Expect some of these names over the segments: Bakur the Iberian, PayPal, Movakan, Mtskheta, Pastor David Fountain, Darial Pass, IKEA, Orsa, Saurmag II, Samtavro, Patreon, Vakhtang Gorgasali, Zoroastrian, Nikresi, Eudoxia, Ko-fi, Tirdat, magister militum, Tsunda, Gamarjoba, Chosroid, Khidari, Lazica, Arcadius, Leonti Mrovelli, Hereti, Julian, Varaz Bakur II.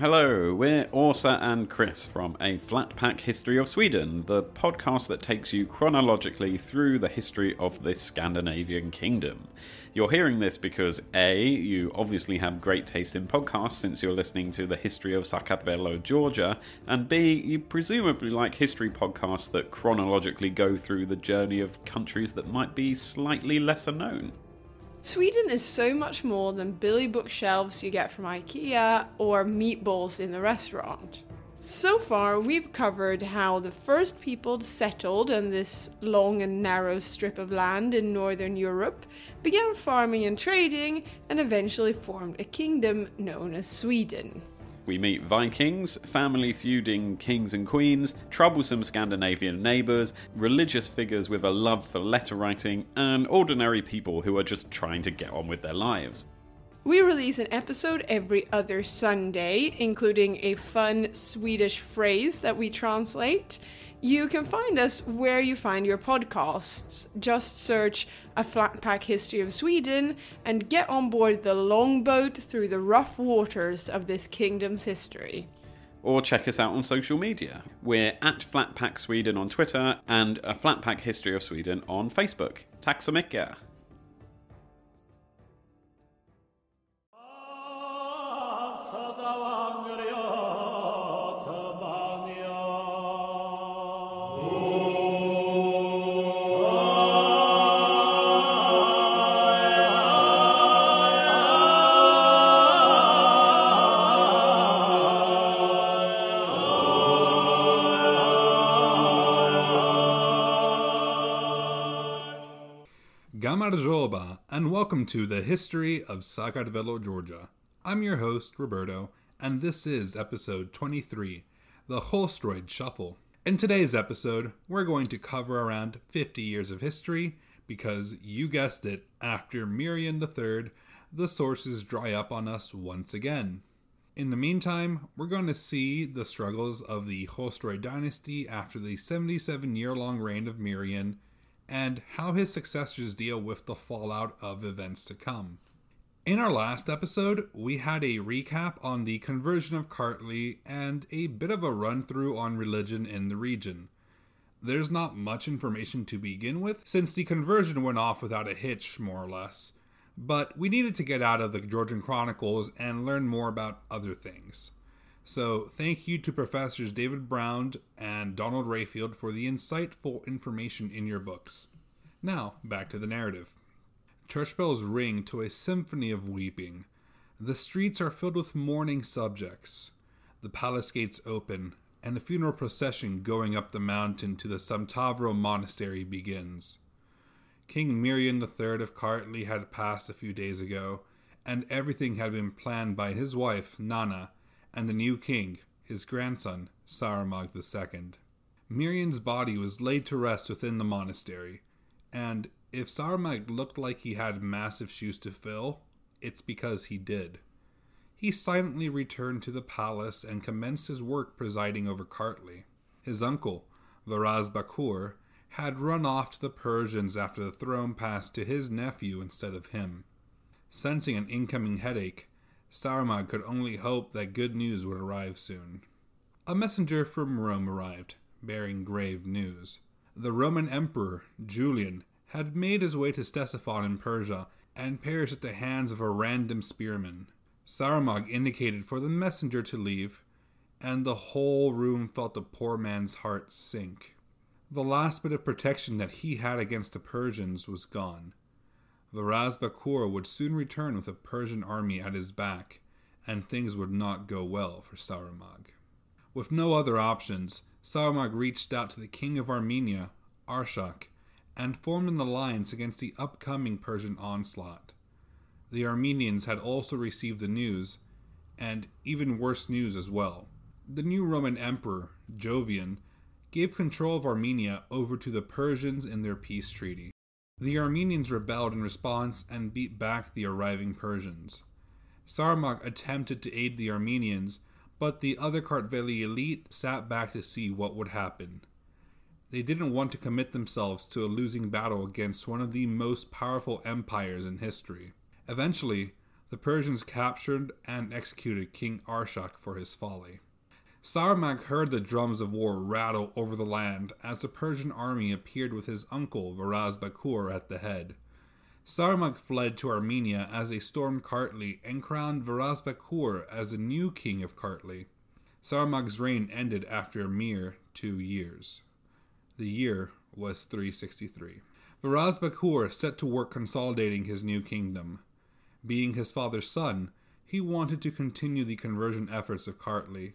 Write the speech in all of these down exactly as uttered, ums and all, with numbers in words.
Hello, we're Orsa and Chris from A Flatpack History of Sweden, the podcast that takes you chronologically through the history of this Scandinavian kingdom. You're hearing this because A, you obviously have great taste in podcasts since you're listening to the history of Sakartvelo, Georgia, and B, you presumably like history podcasts that chronologically go through the journey of countries that might be slightly lesser known. Sweden is so much more than Billy bookshelves you get from IKEA or meatballs in the restaurant. So far, we've covered how the first people settled on this long and narrow strip of land in northern Europe, began farming and trading, and eventually formed a kingdom known as Sweden. We meet Vikings, family-feuding kings and queens, troublesome Scandinavian neighbours, religious figures with a love for letter writing, and ordinary people who are just trying to get on with their lives. We release an episode every other Sunday, including a fun Swedish phrase that we translate. You can find us where you find your podcasts. Just search A Flatpack History of Sweden and get on board the longboat through the rough waters of this kingdom's history. Or check us out on social media. We're at Flatpack Sweden on Twitter and A Flatpack History of Sweden on Facebook. Tack så mycket! Gamarjoba, and welcome to the history of Sakartvelo, Georgia. I'm your host, Roberto, and this is episode twenty-three, the Chosroid Shuffle. In today's episode, we're going to cover around fifty years of history, because you guessed it, after Mirian the third, the sources dry up on us once again. In the meantime, we're going to see the struggles of the Chosroid dynasty after the seventy-seven-year-long reign of Mirian, and how his successors deal with the fallout of events to come. In our last episode, we had a recap on the conversion of Kartli and a bit of a run-through on religion in the region. There's not much information to begin with, since the conversion went off without a hitch, more or less, but we needed to get out of the Georgian Chronicles and learn more about other things. So thank you to Professors David Brown and Donald Rayfield for the insightful information in your books. Now, back to the narrative. Church bells ring to a symphony of weeping. The streets are filled with mourning subjects. The palace gates open, and a funeral procession going up the mountain to the Samtavro monastery begins. King Mirian the third of Kartli had passed a few days ago, and everything had been planned by his wife, Nana, and the new king, his grandson, Saurmag the second. Mirian's body was laid to rest within the monastery, and if Saurmag looked like he had massive shoes to fill, it's because he did. He silently returned to the palace and commenced his work presiding over Kartli. His uncle, Varaz Bakur, had run off to the Persians after the throne passed to his nephew instead of him. Sensing an incoming headache, Saurmag could only hope that good news would arrive soon. A messenger from Rome arrived, bearing grave news. The Roman Emperor, Julian, had made his way to Ctesiphon in Persia and perished at the hands of a random spearman. Saurmag indicated for the messenger to leave, and the whole room felt the poor man's heart sink. The last bit of protection that he had against the Persians was gone. Varaz Bakur would soon return with a Persian army at his back, and things would not go well for Saurmag. With no other options, Saurmag reached out to the king of Armenia, Arshak, and formed an alliance against the upcoming Persian onslaught. The Armenians had also received the news, and even worse news as well. The new Roman emperor, Jovian, gave control of Armenia over to the Persians in their peace treaty. The Armenians rebelled in response and beat back the arriving Persians. Saurmag attempted to aid the Armenians, but the other Kartveli elite sat back to see what would happen. They didn't want to commit themselves to a losing battle against one of the most powerful empires in history. Eventually, the Persians captured and executed King Arshak for his folly. Saurmag heard the drums of war rattle over the land as the Persian army appeared with his uncle Varaz Bakur at the head. Saurmag fled to Armenia as they stormed Kartli and crowned Varaz Bakur as the new king of Kartli. Saurmag's reign ended after a mere two years. The year was three sixty-three. Varaz Bakur set to work consolidating his new kingdom. Being his father's son, he wanted to continue the conversion efforts of Kartli,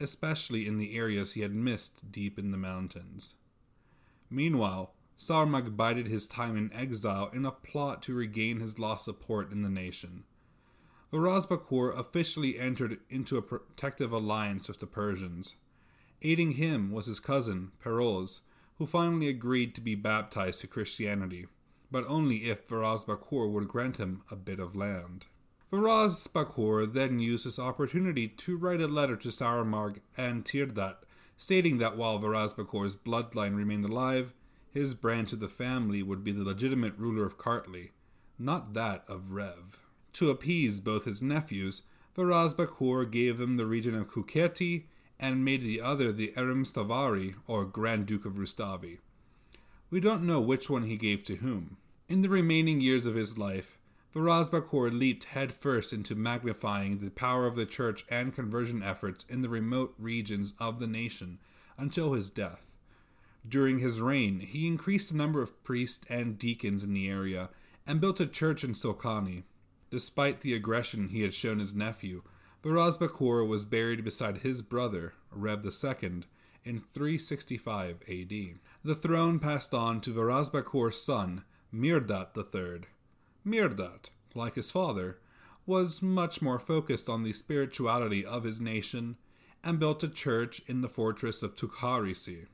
especially in the areas he had missed deep in the mountains. Meanwhile, Saurmag bided his time in exile in a plot to regain his lost support in the nation. Varaz Bakur officially entered into a protective alliance with the Persians. Aiding him was his cousin, Peroz, who finally agreed to be baptized to Christianity, but only if Varaz Bakur would grant him a bit of land. Varaz Bakur then used this opportunity to write a letter to Saurmag and Tirdat, stating that while Varaz Bakur's bloodline remained alive, his branch of the family would be the legitimate ruler of Kartli, not that of Rev. To appease both his nephews, Varaz Bakur gave them the region of Kakheti and made the other the Eremstavari, or Grand Duke of Rustavi. We don't know which one he gave to whom. In the remaining years of his life, Varaz Bakur leaped headfirst into magnifying the power of the church and conversion efforts in the remote regions of the nation until his death. During his reign, he increased the number of priests and deacons in the area and built a church in Silcani. Despite the aggression he had shown his nephew, Varaz Bakur was buried beside his brother, Rev the Second, in three sixty-five A D. The throne passed on to Varaz Bakur's son, Mirdat the Third. Mirdat, like his father, was much more focused on the spirituality of his nation and built a church in the fortress of Tukharisi.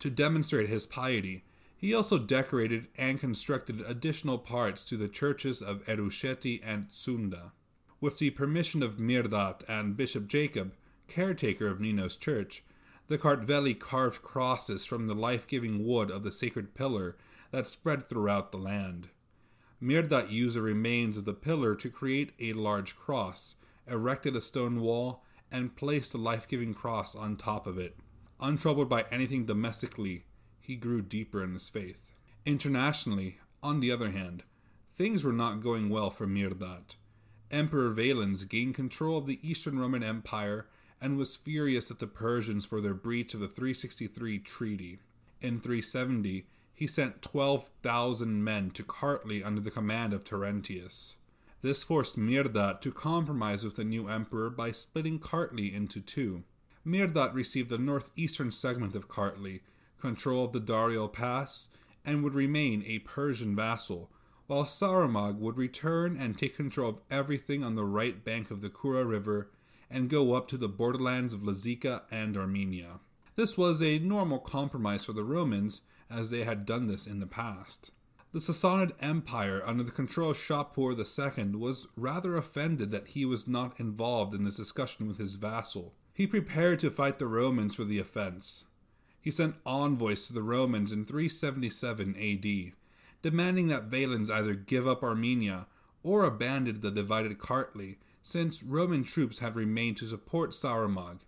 To demonstrate his piety, he also decorated and constructed additional parts to the churches of Erusheti and Tsunda. With the permission of Mirdat and Bishop Jacob, caretaker of Nino's church, the Kartveli carved crosses from the life-giving wood of the sacred pillar that spread throughout the land. Mirdat used the remains of the pillar to create a large cross, erected a stone wall, and placed the life-giving cross on top of it. Untroubled by anything domestically, he grew deeper in his faith. Internationally, on the other hand, things were not going well for Mirdat. Emperor Valens gained control of the Eastern Roman Empire and was furious at the Persians for their breach of the three sixty-three treaty. In three seventy, he sent twelve thousand men to Kartli under the command of Terentius. This forced Mirdat to compromise with the new emperor by splitting Kartli into two. Mirdat received the northeastern segment of Kartli, control of the Darial Pass, and would remain a Persian vassal, while Saurmag would return and take control of everything on the right bank of the Kura River and go up to the borderlands of Lazica and Armenia. This was a normal compromise for the Romans, as they had done this in the past. The Sassanid Empire, under the control of Shapur the Second, was rather offended that he was not involved in this discussion with his vassal. He prepared to fight the Romans for the offense. He sent envoys to the Romans in three seventy-seven A D, demanding that Valens either give up Armenia or abandon the divided Kartli, since Roman troops had remained to support Saurmag.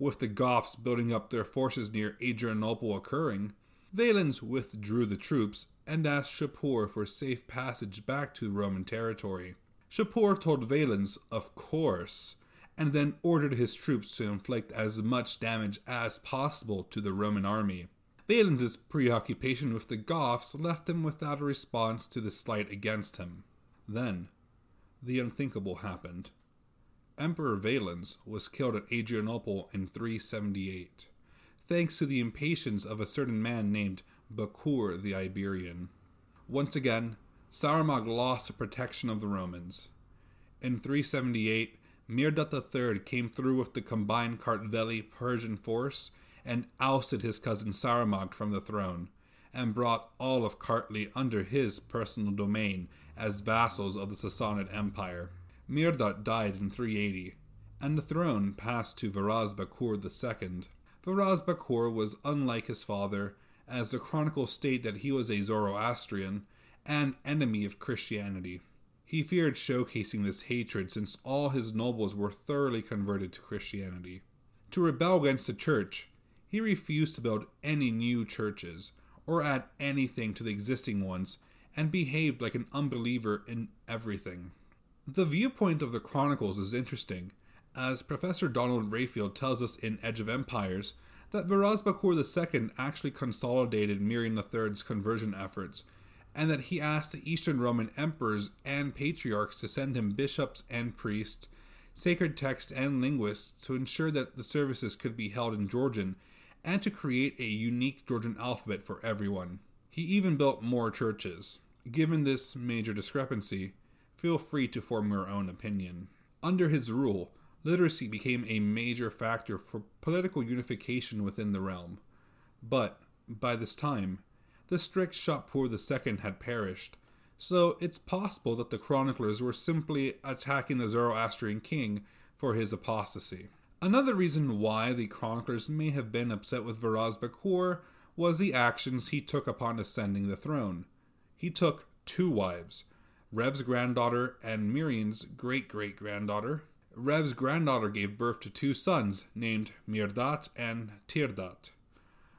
With the Goths building up their forces near Adrianople occurring, Valens withdrew the troops and asked Shapur for safe passage back to Roman territory. Shapur told Valens, of course, and then ordered his troops to inflict as much damage as possible to the Roman army. Valens' preoccupation with the Goths left him without a response to the slight against him. Then, the unthinkable happened. Emperor Valens was killed at Adrianople in three seventy-eight. Thanks to the impatience of a certain man named Bakur the Iberian. Once again, Saurmag lost the protection of the Romans. In three seventy-eight, Mirdat the third came through with the combined Kartveli Persian force and ousted his cousin Saurmag from the throne, and brought all of Kartli under his personal domain as vassals of the Sassanid Empire. Mirdat died in three eighty, and the throne passed to Varaz Bakur the second. Varaz Bakur was unlike his father, as the chronicles state that he was a Zoroastrian and enemy of Christianity. He feared showcasing this hatred since all his nobles were thoroughly converted to Christianity. To rebel against the church, he refused to build any new churches or add anything to the existing ones, and behaved like an unbeliever in everything. The viewpoint of the chronicles is interesting, as Professor Donald Rayfield tells us in Edge of Empires that Varaz Bakur the second actually consolidated Mirian the third's conversion efforts, and that he asked the Eastern Roman emperors and patriarchs to send him bishops and priests, sacred texts and linguists to ensure that the services could be held in Georgian, and to create a unique Georgian alphabet for everyone. He even built more churches. Given this major discrepancy, feel free to form your own opinion. Under his rule, literacy became a major factor for political unification within the realm. But, by this time, the strict Shapur the second had perished, so it's possible that the chroniclers were simply attacking the Zoroastrian king for his apostasy. Another reason why the chroniclers may have been upset with Varaz Bakur was the actions he took upon ascending the throne. He took two wives, Rev's granddaughter and Mirian's great-great-granddaughter. Rev's granddaughter gave birth to two sons named Mirdat and Tirdat,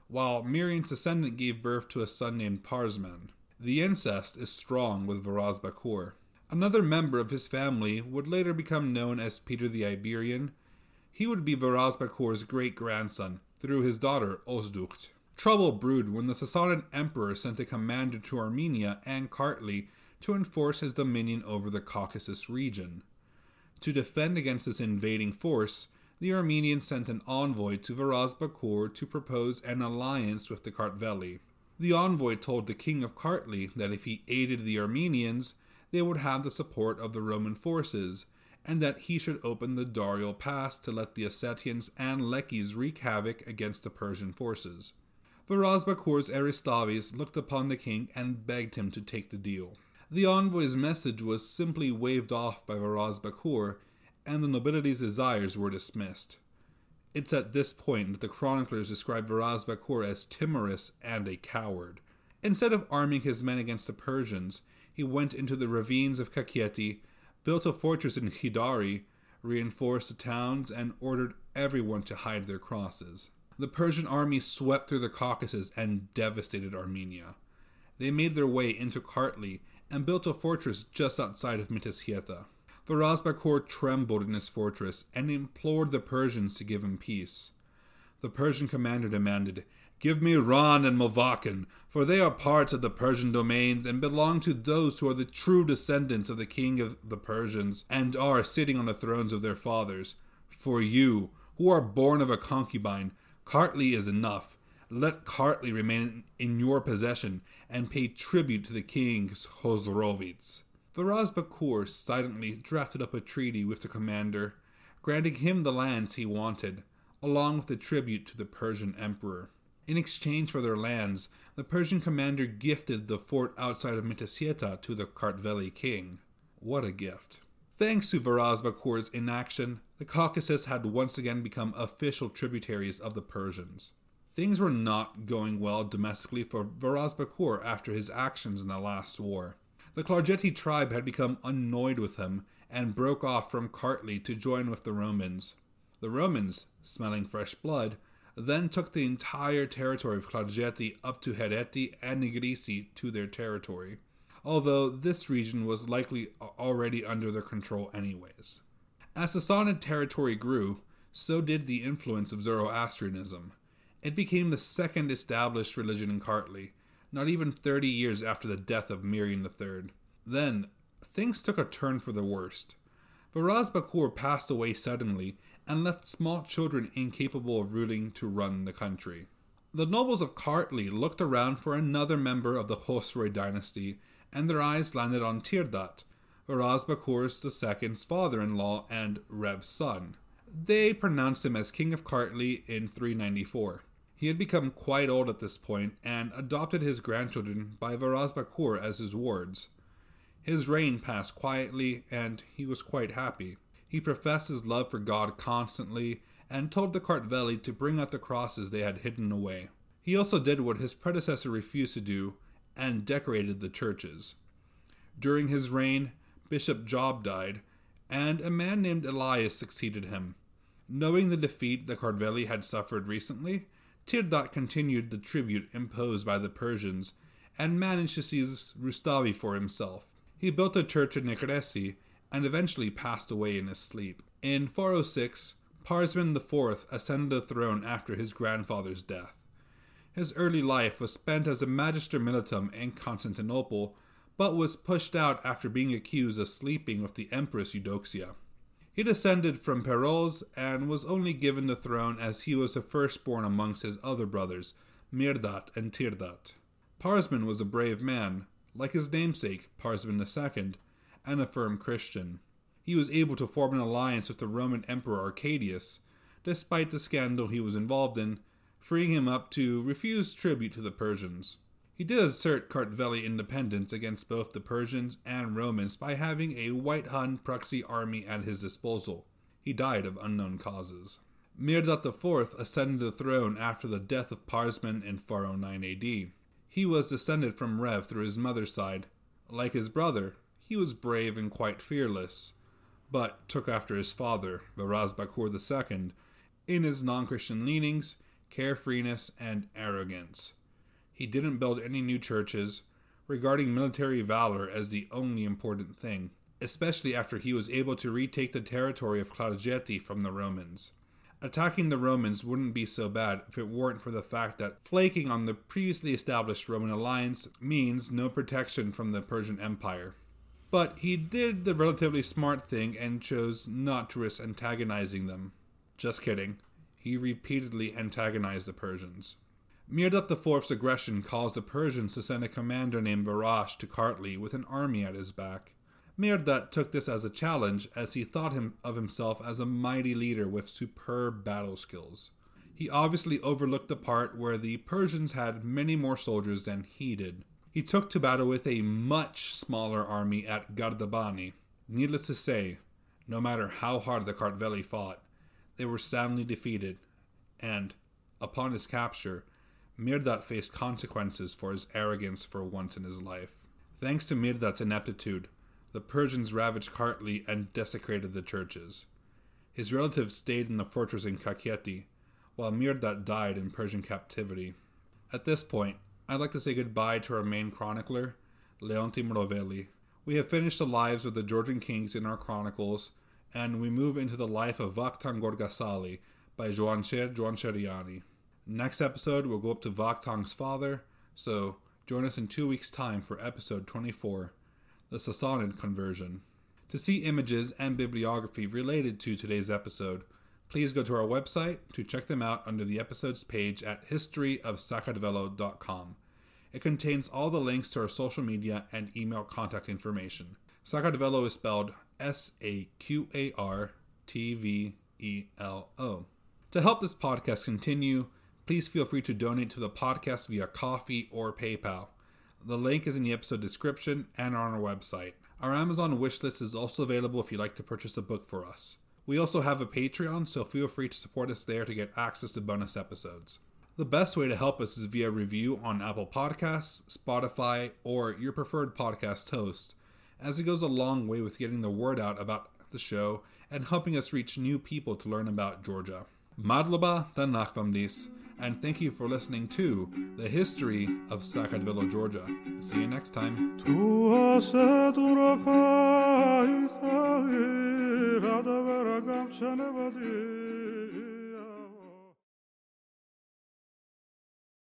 while Mirian's descendant gave birth to a son named Parsman. The incest is strong with Varaz Bakur. Another member of his family would later become known as Peter the Iberian. He would be Varaz Bakur's great-grandson through his daughter Ozdukt. Trouble brewed when the Sassanid emperor sent a commander to Armenia and Kartli to enforce his dominion over the Caucasus region. To defend against this invading force, the Armenians sent an envoy to Varaz Bakur to propose an alliance with the Kartveli. The envoy told the king of Kartli that if he aided the Armenians, they would have the support of the Roman forces, and that he should open the Darial Pass to let the Ossetians and Lechis wreak havoc against the Persian forces. Varaz Bakur's Eremstavis looked upon the king and begged him to take the deal. The envoy's message was simply waved off by Varaz Bakur, and the nobility's desires were dismissed. It's at this point that the chroniclers describe Varaz Bakur as timorous and a coward. Instead of arming his men against the Persians, he went into the ravines of Kakheti, built a fortress in Khidari, reinforced the towns, and ordered everyone to hide their crosses. The Persian army swept through the Caucasus and devastated Armenia. They made their way into Kartli and built a fortress just outside of Mtskheta. Varaz Bakur trembled in his fortress and implored the Persians to give him peace. The Persian commander demanded, "Give me Ran and Movakan, for they are parts of the Persian domains and belong to those who are the true descendants of the king of the Persians and are sitting on the thrones of their fathers. For you, who are born of a concubine, Kartli is enough. Let Kartli remain in your possession and pay tribute to the king's Chosroids." Varaz Bakur silently drafted up a treaty with the commander, granting him the lands he wanted, along with the tribute to the Persian emperor. In exchange for their lands, the Persian commander gifted the fort outside of Mtskheta to the Kartveli king. What a gift. Thanks to Varaz Bakur's inaction, the Caucasus had once again become official tributaries of the Persians. Things were not going well domestically for Varaz Bakur after his actions in the last war. The Klarjeti tribe had become annoyed with him and broke off from Kartli to join with the Romans. The Romans, smelling fresh blood, then took the entire territory of Klarjeti up to Hereti and Nigrisi to their territory, although this region was likely already under their control anyways. As Sassanid territory grew, so did the influence of Zoroastrianism. It became the second established religion in Kartli, not even thirty years after the death of Mirian the third. Then, things took a turn for the worst. Varaz Bakur passed away suddenly, and left small children incapable of ruling to run the country. The nobles of Kartli looked around for another member of the Chosroid dynasty, and their eyes landed on Tirdat, Varaz Bakur the second's father-in-law and Rev's son. They pronounced him as King of Kartli in three ninety-four. He had become quite old at this point and adopted his grandchildren by Varaz Bakur as his wards. His reign passed quietly, and he was quite happy. He professed his love for God constantly, and told the Kartveli to bring out the crosses they had hidden away. He also did what his predecessor refused to do, and decorated the churches. During his reign, Bishop Jacob died, and a man named Elias succeeded him. Knowing the defeat the Kartveli had suffered recently, Tirdat continued the tribute imposed by the Persians, and managed to seize Rustavi for himself. He built a church in Nikresi, and eventually passed away in his sleep. In four oh six, Parsman the fourth ascended the throne after his grandfather's death. His early life was spent as a magister militum in Constantinople, but was pushed out after being accused of sleeping with the Empress Eudoxia. He descended from Peroz and was only given the throne as he was the firstborn amongst his other brothers, Mirdat and Tirdat. Parsman was a brave man, like his namesake, Parsman the second, and a firm Christian. He was able to form an alliance with the Roman Emperor Arcadius, despite the scandal he was involved in, freeing him up to refuse tribute to the Persians. He did assert Kartveli independence against both the Persians and Romans by having a White Hun proxy army at his disposal. He died of unknown causes. Mirdat the fourth ascended the throne after the death of Parsman in four oh nine A D. He was descended from Rev through his mother's side. Like his brother, he was brave and quite fearless, but took after his father, Varaz Bakur the second, in his non-Christian leanings, carefreeness, and arrogance. He didn't build any new churches, regarding military valor as the only important thing, especially after he was able to retake the territory of Klarjeti from the Romans. Attacking the Romans wouldn't be so bad if it weren't for the fact that flaking on the previously established Roman alliance means no protection from the Persian Empire. But he did the relatively smart thing and chose not to risk antagonizing them. Just kidding. He repeatedly antagonized the Persians. Mirdat the fourth's aggression caused the Persians to send a commander named Varaz to Kartli with an army at his back. Mirdat took this as a challenge, as he thought him of himself as a mighty leader with superb battle skills. He obviously overlooked the part where the Persians had many more soldiers than he did. He took to battle with a much smaller army at Gardabani. Needless to say, no matter how hard the Kartveli fought, they were soundly defeated, and, upon his capture, Mirdat faced consequences for his arrogance for once in his life. Thanks to Mirdat's ineptitude, the Persians ravaged Kartli and desecrated the churches. His relatives stayed in the fortress in Kakheti, while Mirdat died in Persian captivity. At this point, I'd like to say goodbye to our main chronicler, Leonti Mrovelli. We have finished the lives of the Georgian kings in our chronicles, and we move into the life of Vakhtang Gorgasali by Juanshir Juanshiriani. Next episode, we'll go up to Vakhtang's father, so join us in two weeks' time for episode twenty-four. The Sassanid Conversion. To see images and bibliography related to today's episode, please go to our website to check them out under the episodes page at history of sakartvelo dot com. It contains all the links to our social media and email contact information. Sakartvelo is spelled S A Q A R T V E L O. To help this podcast continue, please feel free to donate to the podcast via Ko-fi or PayPal. The link is in the episode description and on our website. Our Amazon wishlist is also available if you'd like to purchase a book for us. We also have a Patreon, so feel free to support us there to get access to bonus episodes. The best way to help us is via review on Apple Podcasts, Spotify, or your preferred podcast host, as it goes a long way with getting the word out about the show and helping us reach new people to learn about Georgia. Madloba dan nakvamdis. And thank you for listening to The History of Sakartvelo, Georgia. See you next time.